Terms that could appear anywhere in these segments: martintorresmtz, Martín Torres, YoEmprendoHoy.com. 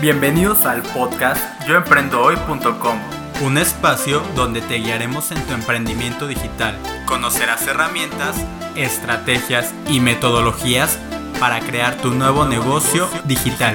Bienvenidos al podcast YoEmprendoHoy.com, un espacio donde te guiaremos en tu emprendimiento digital. Conocerás herramientas, estrategias y metodologías para crear tu nuevo negocio digital.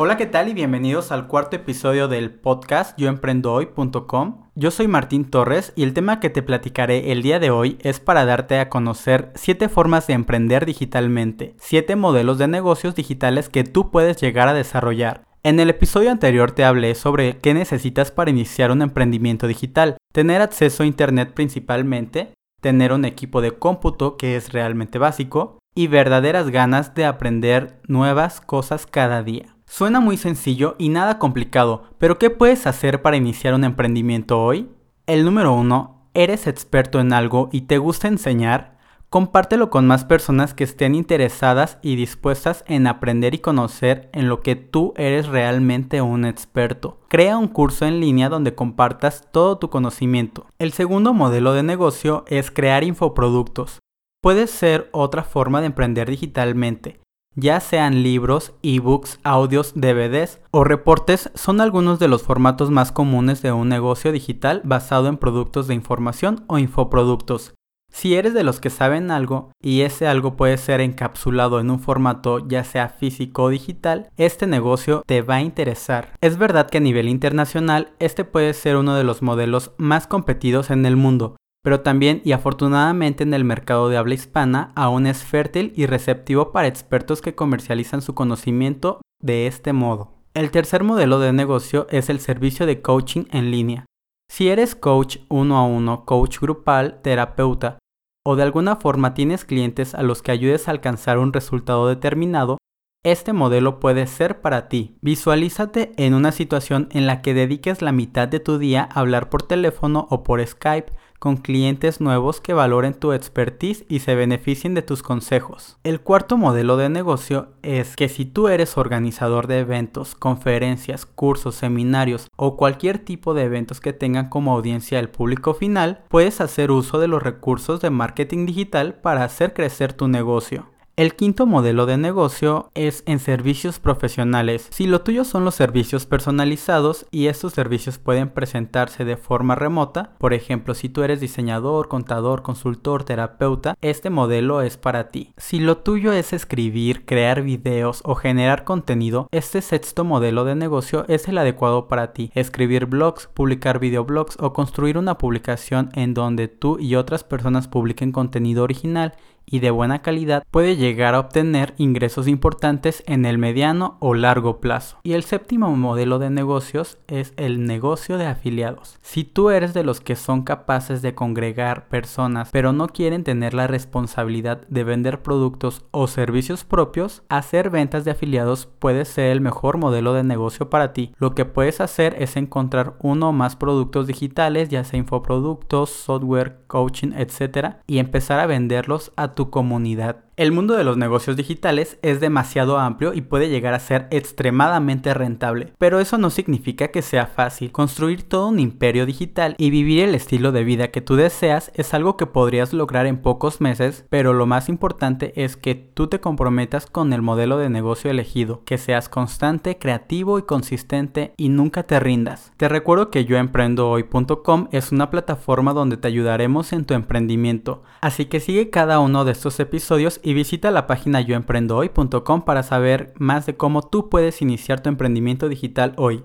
Hola, ¿qué tal? Y bienvenidos al cuarto episodio del podcast YoEmprendoHoy.com. Yo soy Martín Torres y el tema que te platicaré el día de hoy es para darte a conocer 7 formas de emprender digitalmente, 7 modelos de negocios digitales que tú puedes llegar a desarrollar. En el episodio anterior te hablé sobre qué necesitas para iniciar un emprendimiento digital, tener acceso a internet principalmente, tener un equipo de cómputo que es realmente básico y verdaderas ganas de aprender nuevas cosas cada día. Suena muy sencillo y nada complicado, pero ¿qué puedes hacer para iniciar un emprendimiento hoy? El número 1, ¿eres experto en algo y te gusta enseñar? Compártelo con más personas que estén interesadas y dispuestas en aprender y conocer en lo que tú eres realmente un experto. Crea un curso en línea donde compartas todo tu conocimiento. El segundo modelo de negocio es crear infoproductos. Puede ser otra forma de emprender digitalmente. Ya sean libros, ebooks, audios, DVDs o reportes, son algunos de los formatos más comunes de un negocio digital basado en productos de información o infoproductos. Si eres de los que saben algo y ese algo puede ser encapsulado en un formato ya sea físico o digital, este negocio te va a interesar. Es verdad que a nivel internacional, este puede ser uno de los modelos más competidos en el mundo. Pero también y afortunadamente en el mercado de habla hispana aún es fértil y receptivo para expertos que comercializan su conocimiento de este modo. El tercer modelo de negocio es el servicio de coaching en línea. Si eres coach 1 a 1, coach grupal, terapeuta o de alguna forma tienes clientes a los que ayudes a alcanzar un resultado determinado, este modelo puede ser para ti. Visualízate en una situación en la que dediques la mitad de tu día a hablar por teléfono o por Skype con clientes nuevos que valoren tu expertise y se beneficien de tus consejos. El cuarto modelo de negocio es que si tú eres organizador de eventos, conferencias, cursos, seminarios o cualquier tipo de eventos que tengan como audiencia el público final, puedes hacer uso de los recursos de marketing digital para hacer crecer tu negocio. El quinto modelo de negocio es en servicios profesionales. Si lo tuyo son los servicios personalizados y estos servicios pueden presentarse de forma remota, por ejemplo, si tú eres diseñador, contador, consultor, terapeuta, este modelo es para ti. Si lo tuyo es escribir, crear videos o generar contenido, este sexto modelo de negocio es el adecuado para ti. Escribir blogs, publicar videoblogs o construir una publicación en donde tú y otras personas publiquen contenido original y de buena calidad puede llegar a obtener ingresos importantes en el mediano o largo plazo. Y el séptimo modelo de negocios es el negocio de afiliados. Si tú eres de los que son capaces de congregar personas pero no quieren tener la responsabilidad de vender productos o servicios propios, hacer ventas de afiliados puede ser el mejor modelo de negocio para ti. Lo que puedes hacer es encontrar uno o más productos digitales, ya sea infoproductos, software, coaching, etc. y empezar a venderlos a tu comunidad. El mundo de los negocios digitales es demasiado amplio y puede llegar a ser extremadamente rentable, pero eso no significa que sea fácil. Construir todo un imperio digital y vivir el estilo de vida que tú deseas es algo que podrías lograr en pocos meses, pero lo más importante es que tú te comprometas con el modelo de negocio elegido, que seas constante, creativo y consistente y nunca te rindas. Te recuerdo que YoEmprendoHoy.com es una plataforma donde te ayudaremos en tu emprendimiento, así que sigue cada uno de estos episodios y visita la página yoemprendohoy.com para saber más de cómo tú puedes iniciar tu emprendimiento digital hoy.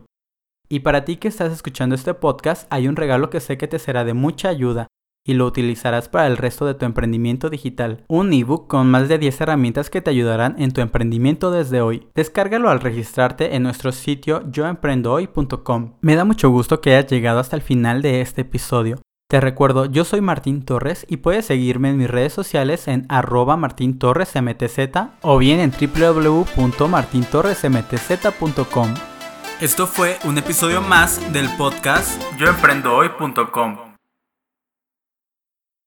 Y para ti que estás escuchando este podcast, hay un regalo que sé que te será de mucha ayuda y lo utilizarás para el resto de tu emprendimiento digital. Un ebook con más de 10 herramientas que te ayudarán en tu emprendimiento desde hoy. Descárgalo al registrarte en nuestro sitio yoemprendohoy.com. Me da mucho gusto que hayas llegado hasta el final de este episodio. Te recuerdo, yo soy Martín Torres y puedes seguirme en mis redes sociales en @martintorresmtz o bien en www.martintorresmtz.com. Esto fue un episodio más del podcast YoEmprendoHoy.com.